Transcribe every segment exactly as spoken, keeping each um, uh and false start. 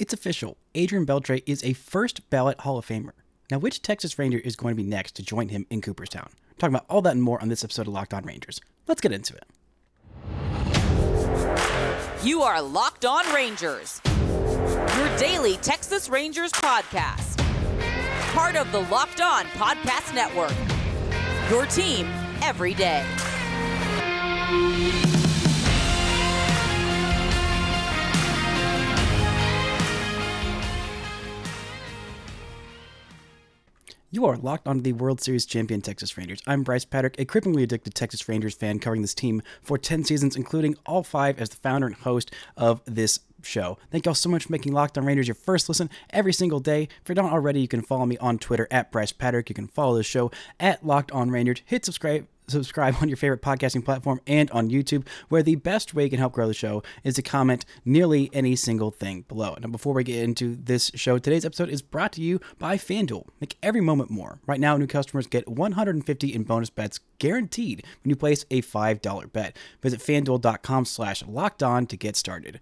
It's official. Adrian Beltre is a first-ballot Hall of Famer. Now, which Texas Ranger is going to be next to join him in Cooperstown? I'm talking about all that and more on this episode of Locked On Rangers. Let's get into it. You are Locked On Rangers, your daily Texas Rangers podcast. Part of the Locked On Podcast Network, your team every day. You are locked onto the World Series champion Texas Rangers. I'm Brice Paterik, a cripplingly addicted Texas Rangers fan covering this team for ten seasons, including all five as the founder and host of this show. Thank y'all so much for making Locked On Rangers your first listen every single day. If you don't already, you can follow me on Twitter at Brice Paterik. You can follow the show at Locked On Rangers. Hit subscribe. Subscribe on your favorite podcasting platform and on YouTube, where the best way you can help grow the show is to comment nearly any single thing below. Now, before we get into this show, today's episode is brought to you by FanDuel. Make every moment more. Right now, new customers get one hundred fifty in bonus bets guaranteed when you place a five dollars bet. Visit FanDuel.com slash locked on to get started.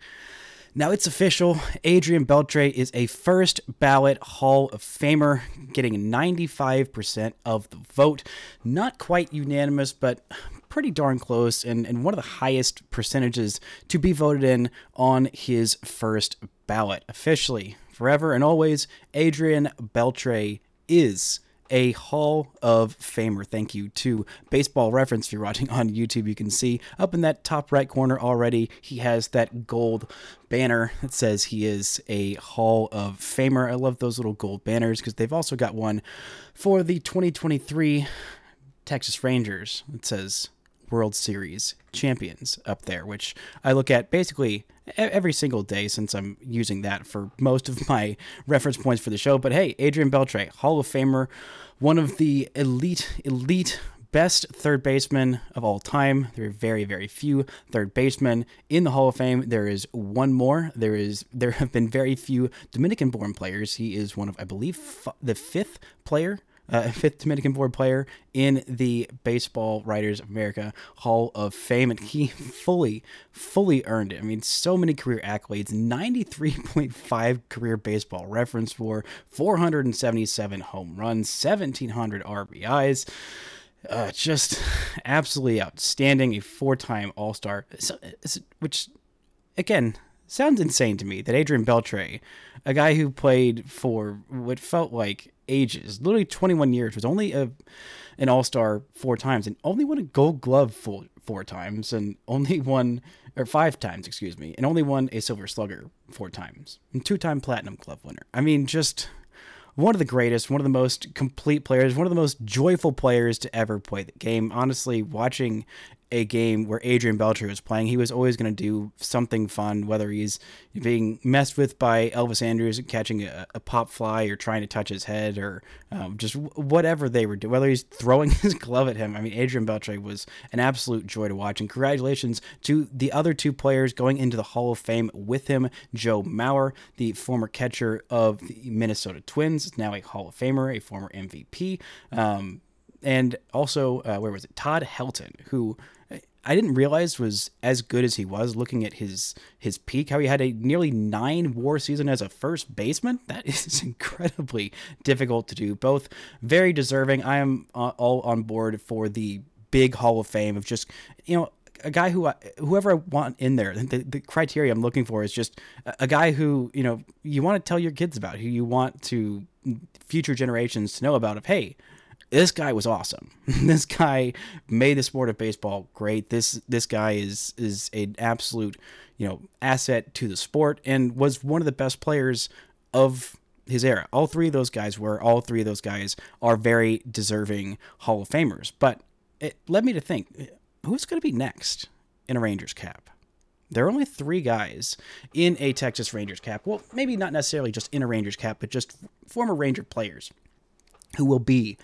Now it's official. Adrian Beltre is a first ballot Hall of Famer, getting ninety-five percent of the vote. Not quite unanimous, but pretty darn close, and, and one of the highest percentages to be voted in on his first ballot. Officially, forever and always, Adrian Beltre is a Hall of Famer. Thank you to Baseball Reference. If you're watching on YouTube, you can see up in that top right corner already, he has that gold banner that says he is a Hall of Famer. I love those little gold banners because they've also got one for the twenty twenty-three Texas Rangers. It says World Series champions up there, which I look at basically every single day since I'm using that for most of my reference points for the show. But hey, Adrian Beltre, Hall of Famer, one of the elite, elite best third basemen of all time. There are very, very few third basemen in the Hall of Fame. There is one more. There is there have been very few Dominican-born players. He is one of, I believe, f- the fifth player Uh, fifth Dominican-born player in the Baseball Writers of America Hall of Fame, and he fully, fully earned it. I mean, so many career accolades, ninety-three point five career Baseball Reference for four hundred seventy-seven home runs, seventeen hundred R B Is, uh, just absolutely outstanding, a four-time All-Star, which, again, sounds insane to me that Adrian Beltre, a guy who played for what felt like ages, literally twenty-one years, was only a an all-star four times and only won a gold glove four, four times and only won or five times, excuse me, and only won a silver slugger four times and two-time platinum glove winner. I mean, just one of the greatest, one of the most complete players, one of the most joyful players to ever play the game. Honestly, watching a game where Adrian Beltre was playing, he was always going to do something fun, whether he's being messed with by Elvis Andrus and catching a, a pop fly or trying to touch his head or um, just whatever they were doing, whether he's throwing his glove at him. I mean, Adrian Beltre was an absolute joy to watch, and congratulations to the other two players going into the Hall of Fame with him. Joe Mauer, the former catcher of the Minnesota Twins, is now a Hall of Famer, a former M V P, um, and also, uh, where was it? Todd Helton, who I didn't realize was as good as he was, looking at his his peak, how he had a nearly nine war season as a first baseman. That is incredibly difficult to do. Both very deserving. I am all on board for the big Hall of Fame of just, you know, a guy who I, whoever I want in there. The, the criteria I'm looking for is just a, a guy who, you know, you want to tell your kids about, who you want to future generations to know about of, hey, this guy was awesome. This guy made the sport of baseball great. This this guy is is an absolute, you know, asset to the sport and was one of the best players of his era. All three of those guys were. All three of those guys are very deserving Hall of Famers. But it led me to think, who's going to be next in a Rangers cap? There are only three guys in a Texas Rangers cap. Well, maybe not necessarily just in a Rangers cap, but just former Ranger players who will be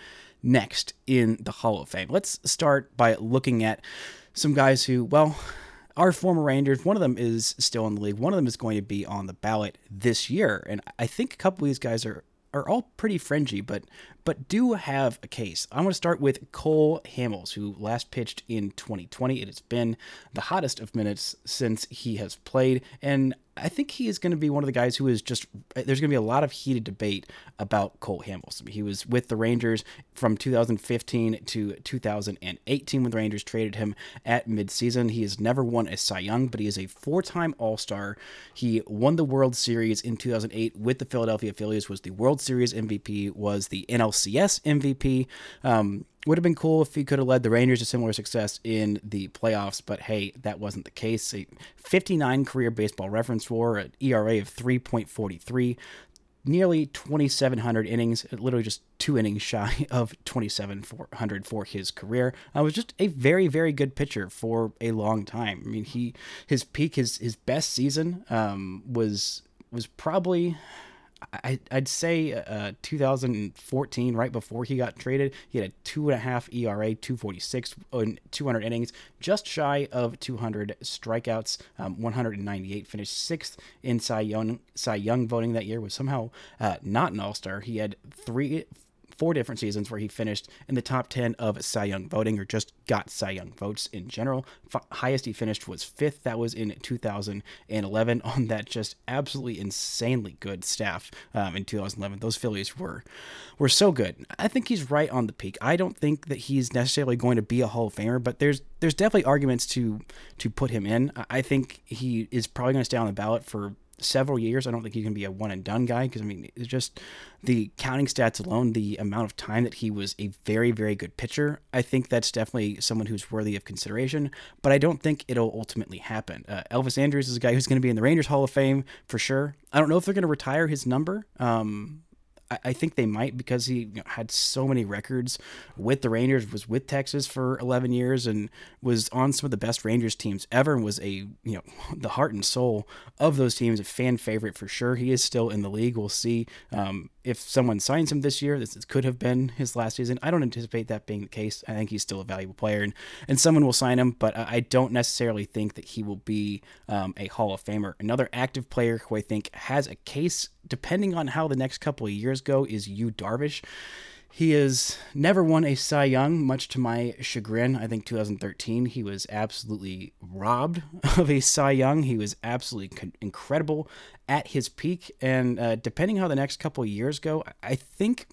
next in the Hall of Fame. Let's start by looking at some guys who, well, are former Rangers. One of them is still in the league. One of them is going to be on the ballot this year. And I think a couple of these guys are, are all pretty fringy, but but do have a case. I'm going to start with Cole Hamels, who last pitched in twenty twenty. It has been the hottest of minutes since he has played, and I think he is going to be one of the guys who is just, there's going to be a lot of heated debate about Cole Hamels. He was with the Rangers from two thousand fifteen to two thousand eighteen when the Rangers traded him at midseason. He has never won a Cy Young, but he is a four-time All-Star. He won the World Series in two thousand eight with the Philadelphia Phillies, was the World Series M V P, was the N L C S M V P. Um, would have been cool if he could have led the Rangers to similar success in the playoffs, but hey, that wasn't the case. A fifty-nine career baseball reference war, an E R A of three point four three, nearly twenty-seven hundred innings, literally just two innings shy of twenty-seven hundred for his career. I was just a very, very good pitcher for a long time. I mean, he his peak, his, his best season um, was was probably... I, I'd say uh, two thousand fourteen, right before he got traded, he had a two and a half E R A, two forty-six, two hundred innings, just shy of two hundred strikeouts, um, one hundred ninety-eight, finished sixth in Cy Young, Cy Young voting that year, was somehow uh, not an all-star. He had three, four different seasons where he finished in the top ten of Cy Young voting, or just got Cy Young votes in general. F- highest he finished was fifth. That was in two thousand eleven on that just absolutely insanely good staff um, in two thousand eleven. Those Phillies were were so good. I think he's right on the peak. I don't think that he's necessarily going to be a Hall of Famer, but there's there's definitely arguments to to put him in. I think he is probably going to stay on the ballot for several years. I don't think he can be a one and done guy, because I mean, it's just the counting stats alone, the amount of time that he was a very, very good pitcher. I think that's definitely someone who's worthy of consideration, but I don't think it'll ultimately happen. Uh, Elvis Andrus is a guy who's going to be in the Rangers Hall of Fame for sure. I don't know if they're going to retire his number. Um, I think they might, because he, you know, had so many records with the Rangers, was with Texas for eleven years, and was on some of the best Rangers teams ever, and was a, you know, the heart and soul of those teams, a fan favorite for sure. He is still in the league. We'll see um, if someone signs him this year. This could have been his last season. I don't anticipate that being the case. I think he's still a valuable player, and, and someone will sign him, but I don't necessarily think that he will be um, a Hall of Famer. Another active player who I think has a case, depending on how the next couple of years go, is Yu Darvish. He has never won a Cy Young, much to my chagrin. I think two thousand thirteen, he was absolutely robbed of a Cy Young. He was absolutely con- incredible at his peak, and uh, depending how the next couple of years go, I think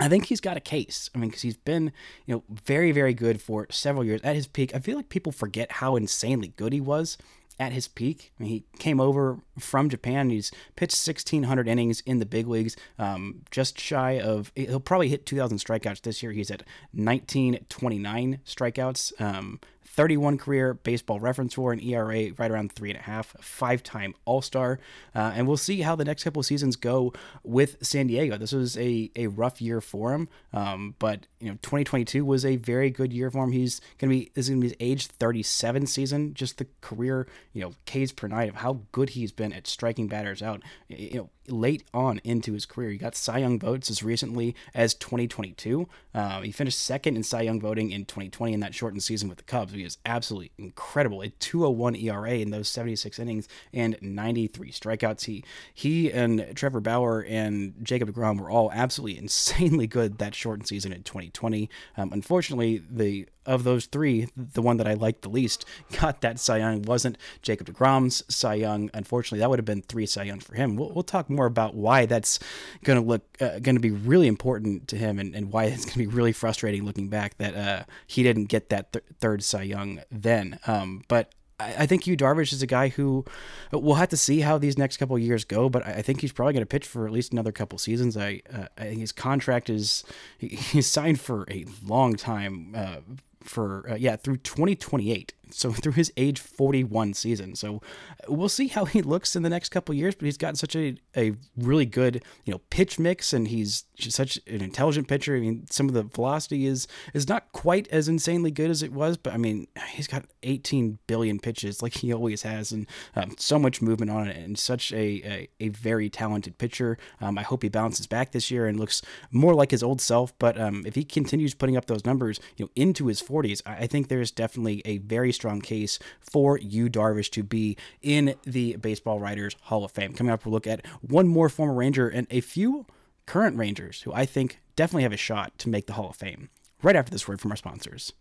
I think he's got a case. I mean, because he's been, you know, very, very good for several years at his peak. I feel like people forget how insanely good he was at his peak. I mean, he came over from Japan. He's pitched sixteen hundred innings in the big leagues, um, just shy of, he'll probably hit two thousand strikeouts this year. He's at nineteen twenty-nine strikeouts, um, thirty-one career baseball reference war, an E R A right around three and a half, five-time All-Star. Uh, and we'll see how the next couple of seasons go with San Diego. This was a, a rough year for him, um, but you know, twenty twenty-two was a very good year for him. He's going to be, this is going to be his age thirty-seven season, just the career, you know, Ks per nine of how good he's been at striking batters out, you know, late on into his career. He got Cy Young votes as recently as twenty twenty-two. Uh, he finished second in Cy Young voting in twenty twenty in that shortened season with the Cubs. He was absolutely incredible. A two oh one E R A in those seventy-six innings and ninety-three strikeouts. He, he and Trevor Bauer and Jacob DeGrom were all absolutely insanely good that shortened season in twenty twenty. Um, unfortunately, the of those three, the one that I liked the least got that Cy Young. Wasn't Jacob DeGrom's Cy Young. Unfortunately, that would have been three Cy Young for him. We'll, we'll talk more about why that's going to look uh, going to be really important to him, and, and why it's going to be really frustrating looking back that uh, he didn't get that th- third Cy Young then. Um, but I think Yu Darvish is a guy who we'll have to see how these next couple of years go, but I think he's probably going to pitch for at least another couple seasons. I, uh, I think his contract is, he, he's signed for a long time, uh, for, uh, yeah, through twenty twenty-eight. So through his age forty-one season. So we'll see how he looks in the next couple of years, but he's gotten such a, a really good, you know, pitch mix, and he's such an intelligent pitcher. I mean, some of the velocity is, is not quite as insanely good as it was, but I mean, he's got eighteen billion pitches like he always has, and um, so much movement on it, and such a, a, a very talented pitcher. Um, I hope he bounces back this year and looks more like his old self, but um, if he continues putting up those numbers, you know, into his forties, I, I think there's definitely a very strong case for Yu Darvish to be in the Baseball Writers Hall of Fame. Coming up, we'll look at one more former Ranger and a few current Rangers, who I think definitely have a shot to make the Hall of Fame, right after this word from our sponsors.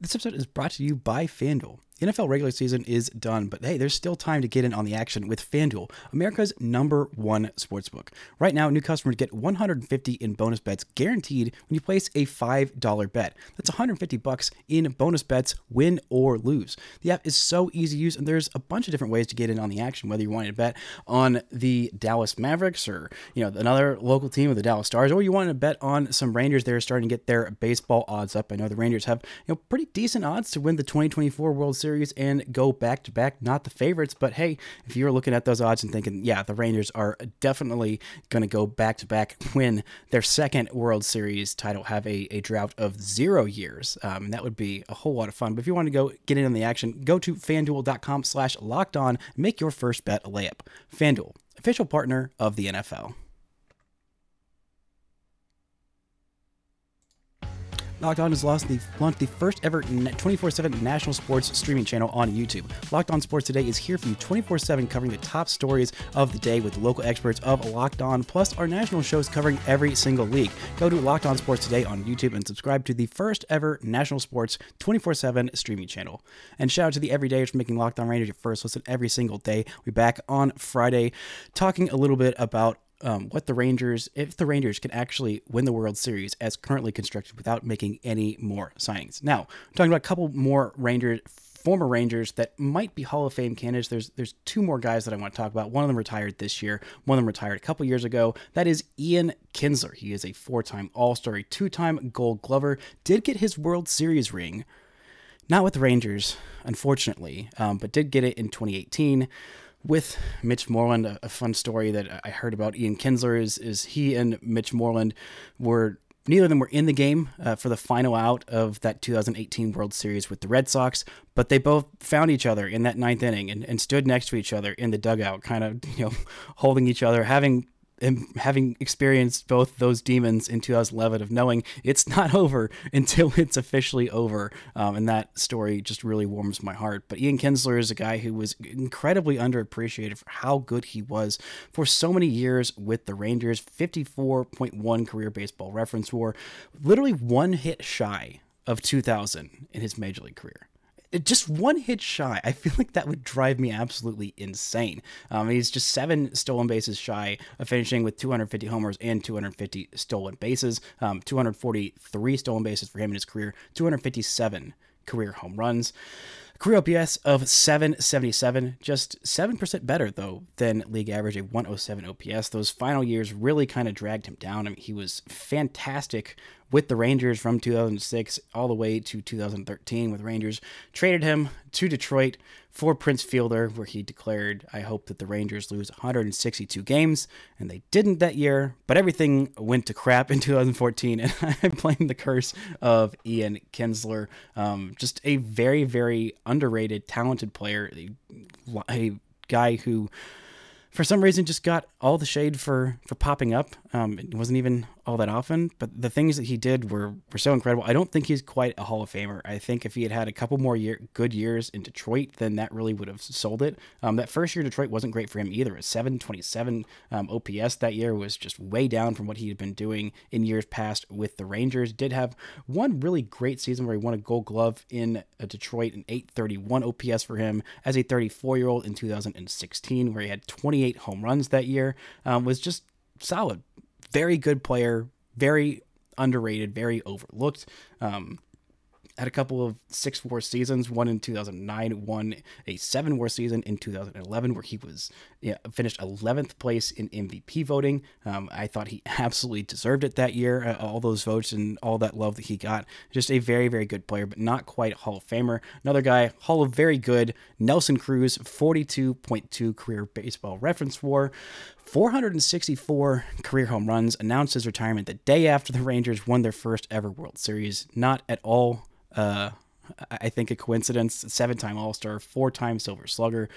This episode is brought to you by FanDuel. N F L regular season is done, but hey, there's still time to get in on the action with FanDuel, America's number one sportsbook. Right now, new customers get one hundred fifty in bonus bets guaranteed when you place a five dollar bet. That's one hundred fifty bucks in bonus bets, win or lose. The app is so easy to use, and there's a bunch of different ways to get in on the action, whether you want to bet on the Dallas Mavericks or, you know, another local team with the Dallas Stars, or you want to bet on some Rangers that are starting to get their baseball odds up. I know the Rangers have, you know, pretty decent odds to win the twenty twenty-four World Series and go back to back, not the favorites, but hey, if you're looking at those odds and thinking, yeah, the Rangers are definitely going to go back to back, win their second World Series title, have a, a drought of zero years. Um, that would be a whole lot of fun. But if you want to go get in on the action, go to fanduel.com slash locked on, make your first bet a layup. FanDuel, official partner of the N F L. Locked On has launched the, launched the first ever twenty-four seven national sports streaming channel on YouTube. Locked On Sports Today is here for you twenty-four seven, covering the top stories of the day with local experts of Locked On, plus our national shows covering every single league. Go to Locked On Sports Today on YouTube and subscribe to the first ever national sports twenty-four seven streaming channel. And shout out to the everydayers for making Locked On Rangers your first listen every single day. We'll be back on Friday talking a little bit about Um, what the Rangers, if the Rangers can actually win the World Series as currently constructed without making any more signings. Now, I'm talking about a couple more Rangers, former Rangers that might be Hall of Fame candidates. There's there's two more guys that I want to talk about. One of them retired this year. One of them retired a couple years ago. That is Ian Kinsler. He is a four-time All-Star, a two-time Gold Glover. Did get his World Series ring. Not with the Rangers, unfortunately, um, but did get it in twenty eighteen. With Mitch Moreland. A, a fun story that I heard about Ian Kinsler is, is he and Mitch Moreland were, neither of them were in the game uh, for the final out of that two thousand eighteen World Series with the Red Sox, but they both found each other in that ninth inning and, and stood next to each other in the dugout, kind of, you know, holding each other, having and having experienced both those demons in two thousand eleven of knowing it's not over until it's officially over. Um, and that story just really warms my heart. But Ian Kinsler is a guy who was incredibly underappreciated for how good he was for so many years with the Rangers. fifty-four point one career baseball reference W A R, literally one hit shy of two thousand in his major league career. Just one hit shy. I feel like that would drive me absolutely insane. Um, he's just seven stolen bases shy of finishing with two hundred fifty homers and two hundred fifty stolen bases. Um, two hundred forty-three stolen bases for him in his career. two hundred fifty-seven career home runs. Career O P S of seven seventy-seven, just seven percent better, though, than league average, a one oh seven O P S. Those final years really kind of dragged him down. I mean, he was fantastic with the Rangers from two thousand six all the way to two thousand thirteen with the Rangers. Traded him to Detroit for Prince Fielder, where he declared, I hope that the Rangers lose one hundred sixty-two games, and they didn't that year, but everything went to crap in two thousand fourteen, and I blame the curse of Ian Kinsler. Um, just a very, very underrated, talented player, a, a guy who, for some reason, just got all the shade for, for popping up. Um, it wasn't even all that often, but the things that he did were, were so incredible. I don't think he's quite a Hall of Famer. I think if he had had a couple more year, good years in Detroit, then that really would have sold it. Um, that first year Detroit wasn't great for him either. A seven twenty-seven um, O P S that year was just way down from what he had been doing in years past with the Rangers. Did have one really great season where he won a Gold Glove in Detroit, an eight thirty-one O P S for him as a thirty-four-year-old in two thousand sixteen, where he had twenty-eight home runs that year. Um, was just solid, very good player, very underrated, very overlooked. Um, had a couple of six WAR seasons, one in two thousand nine, one a seven WAR season in two thousand eleven, where he was you know, finished eleventh place in M V P voting. Um, I thought he absolutely deserved it that year, uh, all those votes and all that love that he got. Just a very, very good player, but not quite a Hall of Famer. Another guy, Hall of Very Good, Nelson Cruz, forty-two point two career baseball reference W A R, four hundred sixty-four career home runs, announced his retirement the day after the Rangers won their first ever World Series. Not at all, uh, I think, a coincidence. Seven-time All-Star, four-time Silver Slugger,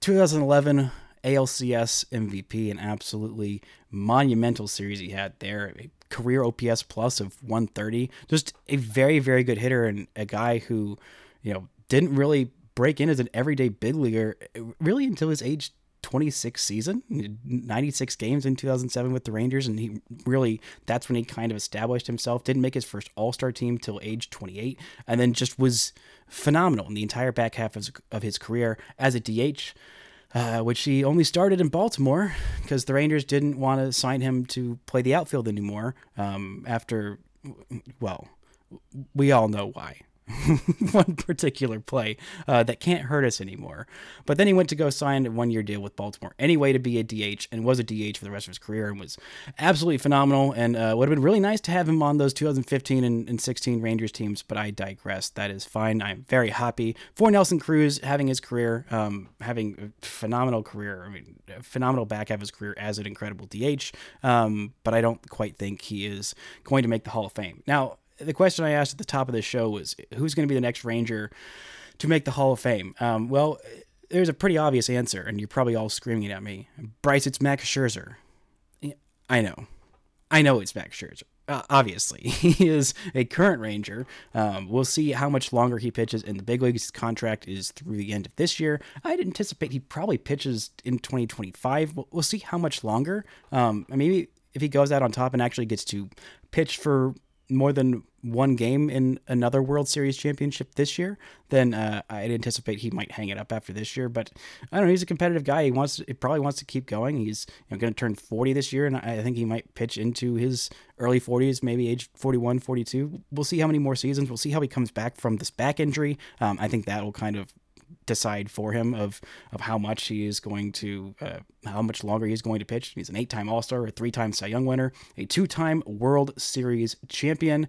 two thousand eleven A L C S M V P, an absolutely monumental series he had there. A career O P S plus of one thirty. Just a very, very good hitter and a guy who, you know, didn't really break in as an everyday big leaguer really until his age twenty-six season, ninety-six games in two thousand seven with the Rangers, and he really, that's when he kind of established himself. Didn't make his first All-Star team till age twenty-eight, and then just was phenomenal in the entire back half of, of his career as a D H, uh, which he only started in Baltimore because the Rangers didn't want to sign him to play the outfield anymore um, after, well, we all know why. One particular play uh, that can't hurt us anymore. But then he went to go sign a one-year deal with Baltimore anyway to be a D H, and was a D H for the rest of his career, and was absolutely phenomenal, and uh, would have been really nice to have him on those two thousand fifteen and, and sixteen Rangers teams, but I digress. That is fine. I'm very happy for Nelson Cruz having his career, um, having a phenomenal career, I mean, a phenomenal back half of his career as an incredible D H, um, but I don't quite think he is going to make the Hall of Fame. Now, the question I asked at the top of the show was, who's going to be the next Ranger to make the Hall of Fame? Um, well, there's a pretty obvious answer, and you're probably all screaming at me. Bryce, it's Max Scherzer. I know. I know it's Max Scherzer. Uh, obviously, he is a current Ranger. Um, we'll see how much longer he pitches in the big leagues. His contract is through the end of this year. I'd anticipate he probably pitches in twenty twenty-five. But we'll see how much longer. Um, maybe if he goes out on top and actually gets to pitch for more than one game in another World Series championship this year, then uh, I'd anticipate he might hang it up after this year. But I don't know. He's a competitive guy. He wants to, he probably wants to keep going. He's you know, going to turn forty this year, and I think he might pitch into his early forties, maybe age forty-one, forty-two. We'll see how many more seasons. We'll see how he comes back from this back injury. Um, I think that will kind of decide for him of of how much he is going to uh, how much longer he's going to pitch. He's an eight-time All-Star, a three-time Cy Young winner, a two-time World Series champion,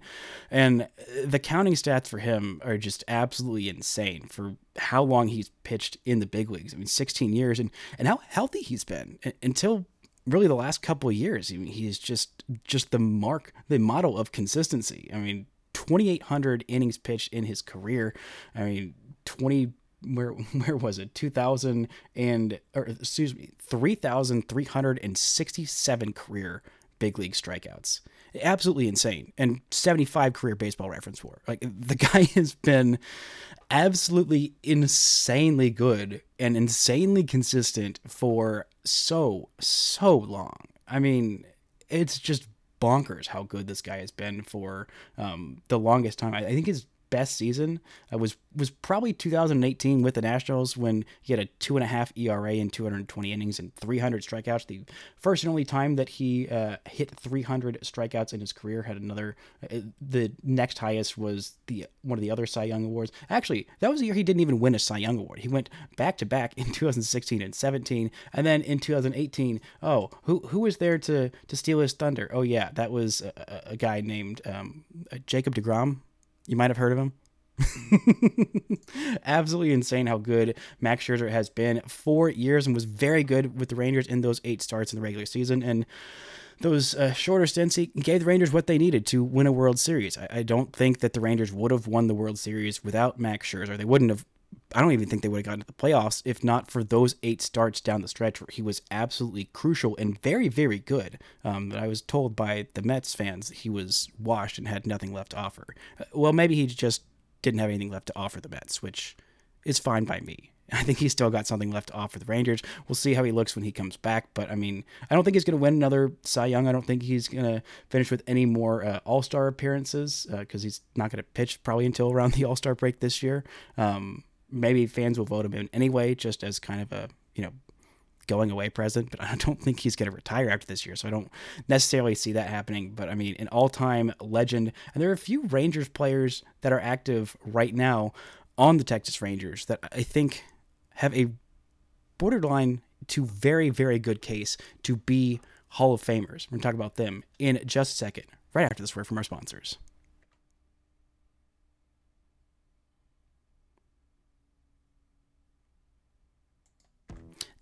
and the counting stats for him are just absolutely insane for how long he's pitched in the big leagues. I mean, sixteen years, and and how healthy he's been until really the last couple of years. I mean, he's just just the mark the model of consistency. I mean, twenty-eight hundred innings pitched in his career. I mean, twenty Where where was it? Two thousand and or excuse me, three thousand three hundred and sixty-seven career big league strikeouts. Absolutely insane, and seventy-five career Baseball Reference war. Like, the guy has been absolutely insanely good and insanely consistent for so so long. I mean, it's just bonkers how good this guy has been for um, the longest time. I, I think his best season uh, was was probably two thousand eighteen with the Nationals, when he had a two and a half E R A in two hundred twenty innings and three hundred strikeouts. The first and only time that he uh, hit three hundred strikeouts in his career. Had another. Uh, the next highest was the one of the other Cy Young awards. Actually, that was the year he didn't even win a Cy Young award. He went back to back in two thousand sixteen and seventeen, and then in two thousand eighteen. Oh, who who was there to to steal his thunder? Oh yeah, that was a, a guy named um, Jacob DeGrom. You might have heard of him. Absolutely insane how good Max Scherzer has been. Four years and was very good with the Rangers in those eight starts in the regular season. And those uh, shorter stints, he gave the Rangers what they needed to win a World Series. I, I don't think that the Rangers would have won the World Series without Max Scherzer. They wouldn't have. I don't even think they would have gotten to the playoffs if not for those eight starts down the stretch where he was absolutely crucial and very, very good. Um, but I was told by the Mets fans that he was washed and had nothing left to offer. Well, maybe he just didn't have anything left to offer the Mets, which is fine by me. I think he's still got something left to offer the Rangers. We'll see how he looks when he comes back. But, I mean, I don't think he's going to win another Cy Young. I don't think he's going to finish with any more uh, All-Star appearances because uh, he's not going to pitch probably until around the All-Star break this year. Um Maybe fans will vote him in anyway, just as kind of a, you know, going away present. But I don't think he's going to retire after this year, so I don't necessarily see that happening. But, I mean, an all-time legend. And there are a few Rangers players that are active right now on the Texas Rangers that I think have a borderline to very, very good case to be Hall of Famers. We're going to talk about them in just a second, right after this word from our sponsors.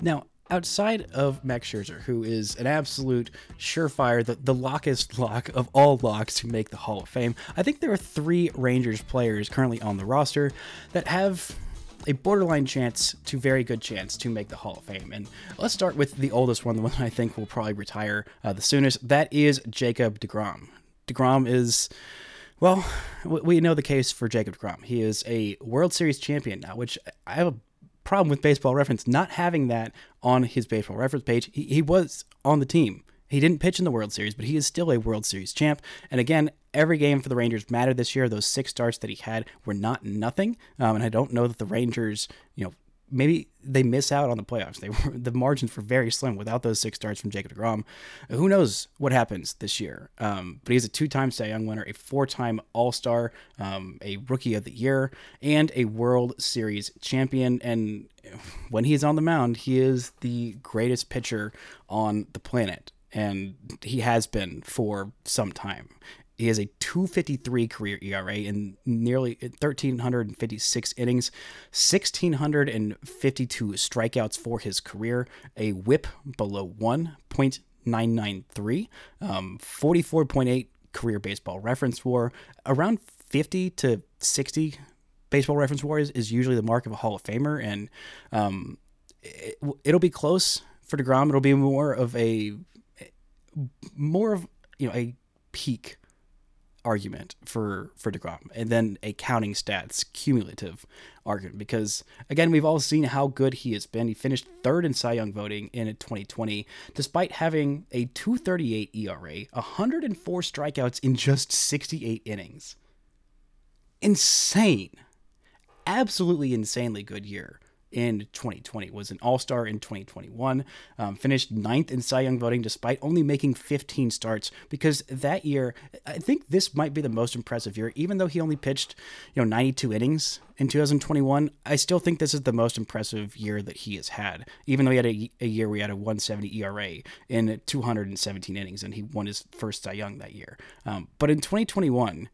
Now, outside of Max Scherzer, who is an absolute surefire, the, the lockest lock of all locks to make the Hall of Fame, I think there are three Rangers players currently on the roster that have a borderline chance to very good chance to make the Hall of Fame. And let's start with the oldest one, the one I think will probably retire uh, the soonest. That is Jacob DeGrom. DeGrom is... Well, we know the case for Jacob DeGrom. He is a World Series champion now, which I have a problem with Baseball Reference not having that on his Baseball Reference page. He, he was on the team. He didn't pitch in the World Series, but he is still a World Series champ. And again, every game for the Rangers mattered this year. Those six starts that he had were not nothing. Um, and I don't know that the Rangers, you know, maybe they miss out on the playoffs. They were, the margins were very slim without those six starts from Jacob DeGrom. Who knows what happens this year? Um, but he's a two-time Cy Young winner, a four-time All-Star, um, a Rookie of the Year, and a World Series champion. And when he's on the mound, he is the greatest pitcher on the planet. And he has been for some time. He has a two fifty-three career E R A in nearly one thousand three hundred fifty-six innings, one thousand six hundred fifty-two strikeouts for his career, a whip below one point nine nine three, um, forty-four point eight career Baseball Reference WAR, around fifty to sixty Baseball Reference WAR is, is usually the mark of a Hall of Famer, and um, it, it'll be close for DeGrom. It'll be more of a more of you know a peak argument for for DeGrom, and then a counting stats cumulative argument, because again, we've all seen how good he has been. He finished third in Cy Young voting in twenty twenty, despite having a two thirty-eight E R A, one hundred four strikeouts in just sixty-eight innings. Insane, absolutely insanely good year in twenty twenty, was an All-Star in twenty twenty-one, um, finished ninth in Cy Young voting despite only making fifteen starts, because that year, I think this might be the most impressive year, even though he only pitched, you know, ninety-two innings in two thousand twenty-one. I still think this is the most impressive year that he has had, even though he had a, a year where he had a one seventy E R A in two hundred seventeen innings, and he won his first Cy Young that year. Um, but in twenty twenty-one,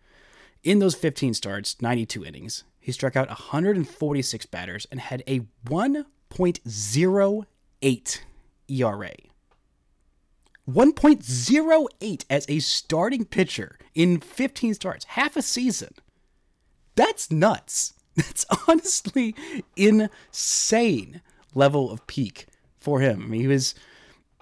in those fifteen starts, ninety-two innings, he struck out one hundred forty-six batters and had a one point oh eight E R A. one point oh eight as a starting pitcher in fifteen starts, half a season. That's nuts. That's honestly insane level of peak for him. I mean, he was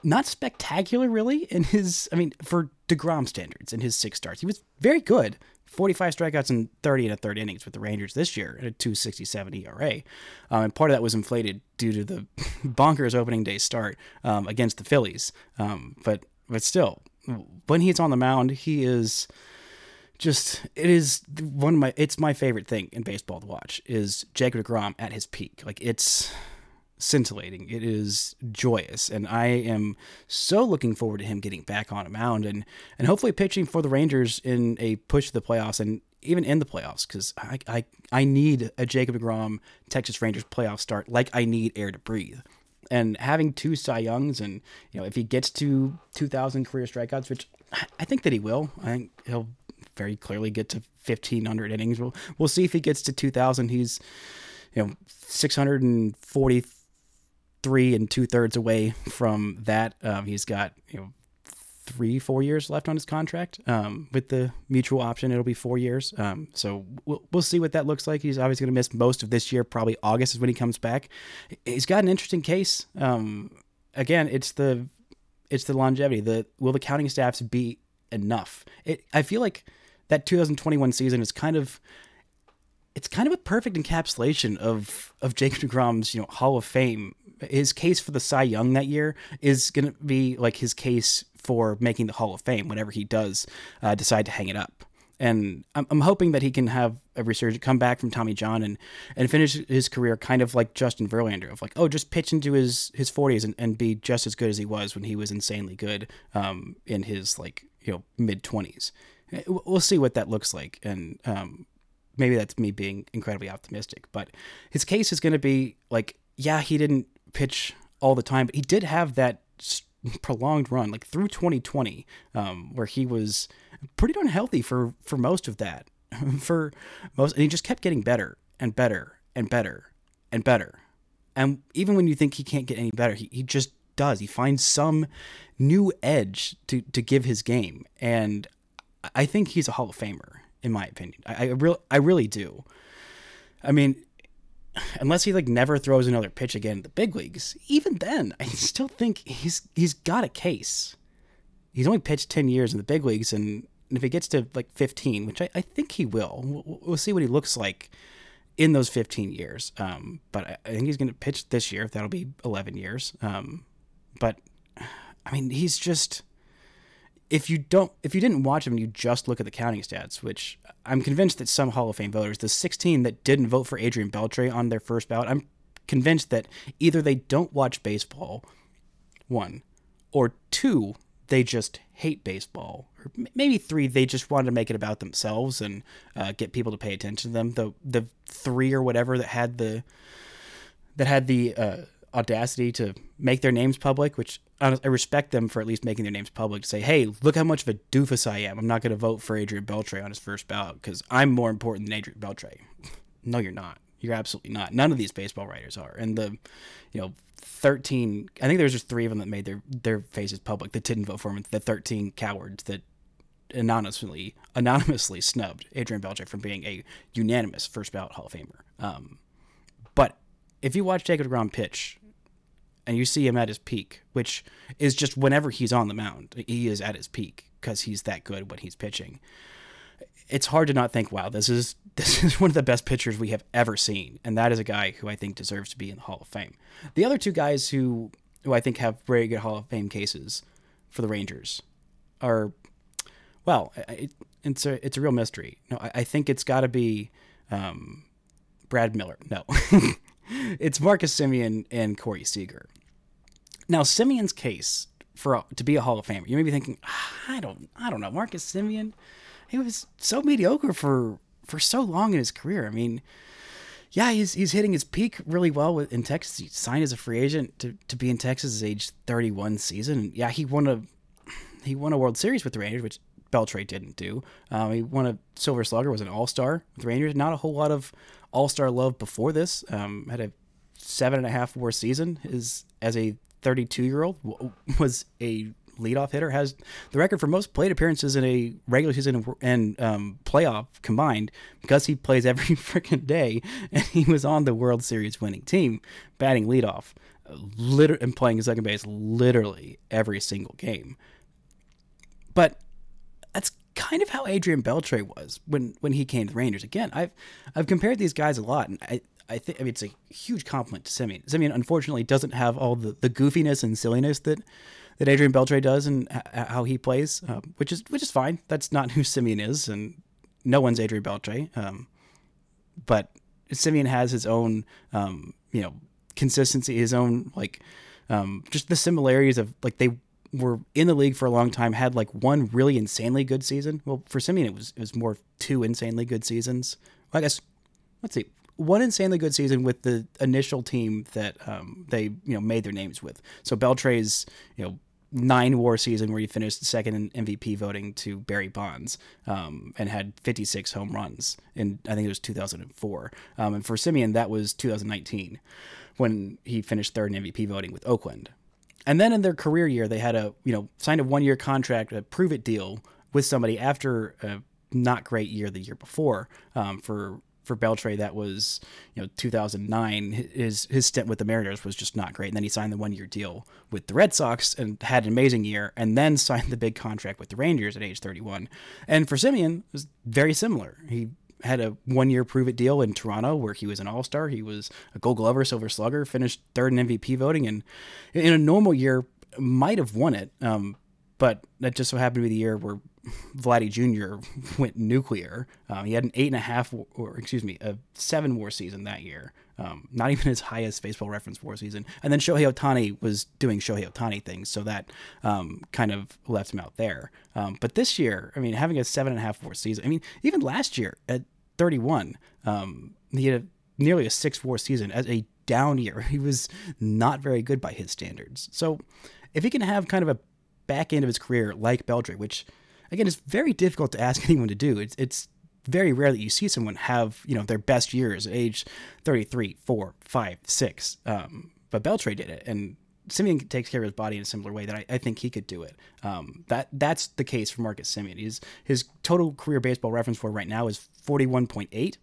not spectacular, really, in his, I mean, for DeGrom standards in his six starts. He was very good. forty-five strikeouts and thirty and a third innings with the Rangers this year at a two sixty-seven E R A. Um, and part of that was inflated due to the bonkers opening day start um, against the Phillies. Um, but but still, when he's on the mound, he is just, it is one of my, it's my favorite thing in baseball to watch is Jacob DeGrom at his peak. Like, it's scintillating. It is joyous, and I am so looking forward to him getting back on a mound and and hopefully pitching for the Rangers in a push to the playoffs, and even in the playoffs, because I, I I need a Jacob DeGrom Texas Rangers playoff start like I need air to breathe. And having two Cy Youngs, and you know, if he gets to two thousand career strikeouts, which I think that he will, I think he'll very clearly get to fifteen hundred innings. We'll we'll see if he gets to two thousand. He's, you know, six hundred forty three and two thirds away from that. Um, he's got, you know, three, four years left on his contract. Um, with the mutual option, it'll be four years. Um, so we'll, we'll see what that looks like. He's obviously going to miss most of this year. Probably August is when he comes back. He's got an interesting case. Um, again, it's the, it's the longevity. The, will the counting staffs be enough? It, I feel like that two thousand twenty-one season is kind of, it's kind of a perfect encapsulation of, of Jacob DeGrom's, you know, Hall of Fame. His case for the Cy Young that year is going to be like his case for making the Hall of Fame whenever he does uh, decide to hang it up. And I'm, I'm hoping that he can have a resurgence, come back from Tommy John and, and finish his career kind of like Justin Verlander, of like, oh, just pitch into his, his forties and, and be just as good as he was when he was insanely good um, in his, like, you know, mid-twenties. We'll see what that looks like. And um, maybe that's me being incredibly optimistic. But his case is going to be like, yeah, he didn't pitch all the time, but he did have that prolonged run, like through twenty twenty, um, where he was pretty darn healthy for, for most of that, for most, and he just kept getting better and better and better and better. And even when you think he can't get any better, he, he just does. He finds some new edge to, to give his game. And I think he's a Hall of Famer, in my opinion. I, I really, I really do. I mean, unless he like never throws another pitch again in the big leagues, even then, I still think he's he's got a case. He's only pitched ten years in the big leagues, and if he gets to like fifteen, which I, I think he will, we'll, we'll see what he looks like in those fifteen years. Um, but I, I think he's going to pitch this year. That'll be eleven years. Um, but I mean, he's just, if you don't, if you didn't watch him and you just look at the counting stats, which I'm convinced that some Hall of Fame voters, the sixteen that didn't vote for Adrian Beltre on their first ballot, I'm convinced that either they don't watch baseball, one, or two, they just hate baseball, or maybe three, they just wanted to make it about themselves and uh, get people to pay attention to them. The the three or whatever that had the that had the uh, audacity to make their names public, which I respect them for at least making their names public, to say, hey, look how much of a doofus I am. I'm not going to vote for Adrian Beltre on his first ballot because I'm more important than Adrian Beltre. No, you're not. You're absolutely not. None of these baseball writers are. And the, you know, thirteen, I think there's just three of them that made their, their faces public that didn't vote for him. The thirteen cowards that anonymously, anonymously snubbed Adrian Beltre from being a unanimous first ballot Hall of Famer. Um, but if you watch Jacob DeGrom pitch and you see him at his peak, which is just whenever he's on the mound, he is at his peak because he's that good when he's pitching. It's hard to not think, wow, this is this is one of the best pitchers we have ever seen. And that is a guy who I think deserves to be in the Hall of Fame. The other two guys who, who I think have very good Hall of Fame cases for the Rangers are, well, it, it's, a, it's a real mystery. No, I, I think it's got to be um, Brad Miller. No, it's Marcus Semien and Corey Seager. Now, Semien's case for to be a Hall of Famer, you may be thinking, I don't, I don't know, Marcus Semien. He was so mediocre for, for so long in his career. I mean, yeah, he's he's hitting his peak really well with, in Texas. He signed as a free agent to, to be in Texas' age thirty-one season. Yeah, he won a he won a World Series with the Rangers, which Beltre didn't do. Um, he won a Silver Slugger, was an All-Star with the Rangers. Not a whole lot of All-Star love before this. Um, had a seven and a half W A R season. His, as a thirty-two-year-old, was a leadoff hitter, has the record for most plate appearances in a regular season and um, playoff combined because he plays every freaking day, and he was on the World Series winning team, batting leadoff liter- and playing second base literally every single game. But that's kind of how Adrian Beltre was when, when he came to the Rangers. Again, I've I've compared these guys a lot, and I I think I mean, it's a huge compliment to Semien. Semien, unfortunately, doesn't have all the, the goofiness and silliness that that Adrian Beltre does and how he plays, um, which is which is fine. That's not who Semien is, and no one's Adrian Beltre. Um, but Semien has his own, um, you know, consistency, his own, like, um, just the similarities of, like, they were in the league for a long time, had, like, one really insanely good season. Well, for Semien, it was, it was more two insanely good seasons. Well, I guess, let's see. One insanely good season with the initial team that um, they, you know, made their names with. So Beltre's, you know, nine W A R season where he finished second in M V P voting to Barry Bonds um, and had fifty-six home runs in, I think it was two thousand four. Um, and for Semien, that was two thousand nineteen when he finished third in M V P voting with Oakland. And then in their career year, they had a, you know, signed a one-year contract, a prove-it deal with somebody after a not great year the year before um, for for Beltre. That was, you know, two thousand nine. His his stint with the Mariners was just not great. And then he signed the one-year deal with the Red Sox and had an amazing year, and then signed the big contract with the Rangers at age thirty-one. And for Semien, it was very similar. He had a one-year prove-it deal in Toronto where he was an all-star. He was a Gold Glover, Silver Slugger, finished third in M V P voting, and in a normal year might have won it. Um, but that just so happened to be the year where Vladdy Junior went nuclear. Um, he had an eight and a half, or excuse me, a seven W A R season that year. Um, not even his highest Baseball Reference W A R season. And then Shohei Ohtani was doing Shohei Ohtani things, so that um, kind of left him out there. Um, but this year, I mean, having a seven and a half W A R season. I mean, even last year at thirty-one, um, he had a, nearly a six W A R season as a down year. He was not very good by his standards. So if he can have kind of a back end of his career like Beltre, which again, it's very difficult to ask anyone to do. It's it's very rare that you see someone have, you know, their best years at age thirty-three, four, five, six. Um, but Beltre did it, and Semien takes care of his body in a similar way that I, I think he could do it. Um, that that's the case for Marcus Semien. He's, his total career Baseball Reference W A R right now is forty-one point eight.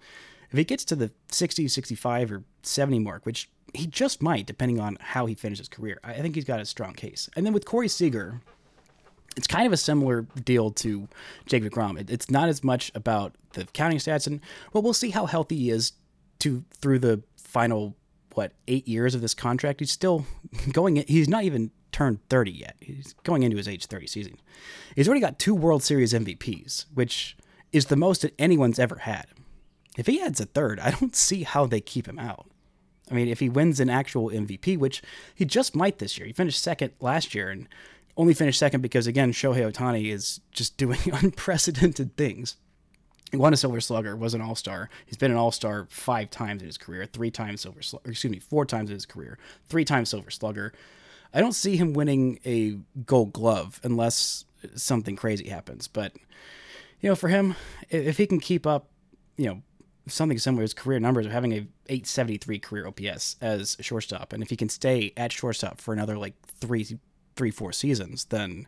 If he gets to the sixty, sixty-five, or seventy mark, which he just might, depending on how he finishes his career, I think he's got a strong case. And then with Corey Seager, it's kind of a similar deal to Jacob DeGrom. It, it's not as much about the counting stats, and well, we'll see how healthy he is to through the final, what, eight years of this contract, he's still going. He's not even turned thirty yet. He's going into his age thirty season. He's already got two World Series M V Ps, which is the most that anyone's ever had. If he adds a third, I don't see how they keep him out. I mean, if he wins an actual M V P, which he just might this year. He finished second last year and only finished second because, again, Shohei Ohtani is just doing unprecedented things. He won a Silver Slugger, was an All-Star. He's been an All-Star five times in his career, three times Silver Slugger, excuse me, four times in his career, three times Silver Slugger. I don't see him winning a Gold Glove unless something crazy happens. But, you know, for him, if he can keep up, you know, something similar to his career numbers of having a eight seventy-three career O P S as shortstop, and if he can stay at shortstop for another like three, three, four seasons, then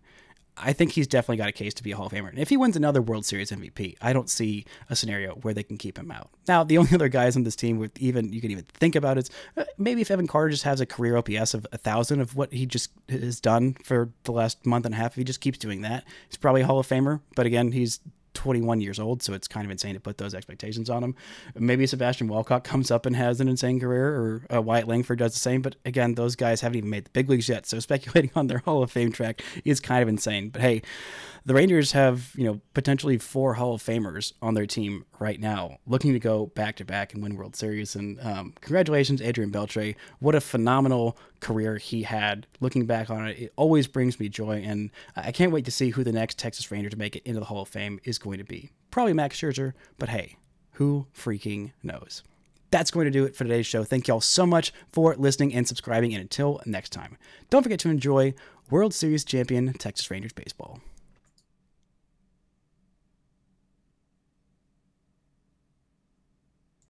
I think he's definitely got a case to be a Hall of Famer. And if he wins another World Series M V P, I don't see a scenario where they can keep him out. Now, the only other guys on this team with even you can even think about is maybe if Evan Carter just has a career O P S of a thousand of what he just has done for the last month and a half. If he just keeps doing that, he's probably a Hall of Famer. But again, he's twenty-one years old, so it's kind of insane to put those expectations on him. Maybe Sebastian Walcott comes up and has an insane career, or uh, Wyatt Langford does the same, but again, those guys haven't even made the big leagues yet, so speculating on their Hall of Fame track is kind of insane. But hey, the Rangers have, you know, potentially four Hall of Famers on their team right now, looking to go back-to-back and win World Series, and um, congratulations, Adrian Beltre. What a phenomenal career he had. Looking back on it, it always brings me joy, and I can't wait to see who the next Texas Ranger to make it into the Hall of Fame is going to be. Probably Max Scherzer, but hey, who freaking knows? That's going to do it for today's show. Thank y'all so much for listening and subscribing, and until next time, don't forget to enjoy World Series champion Texas Rangers baseball.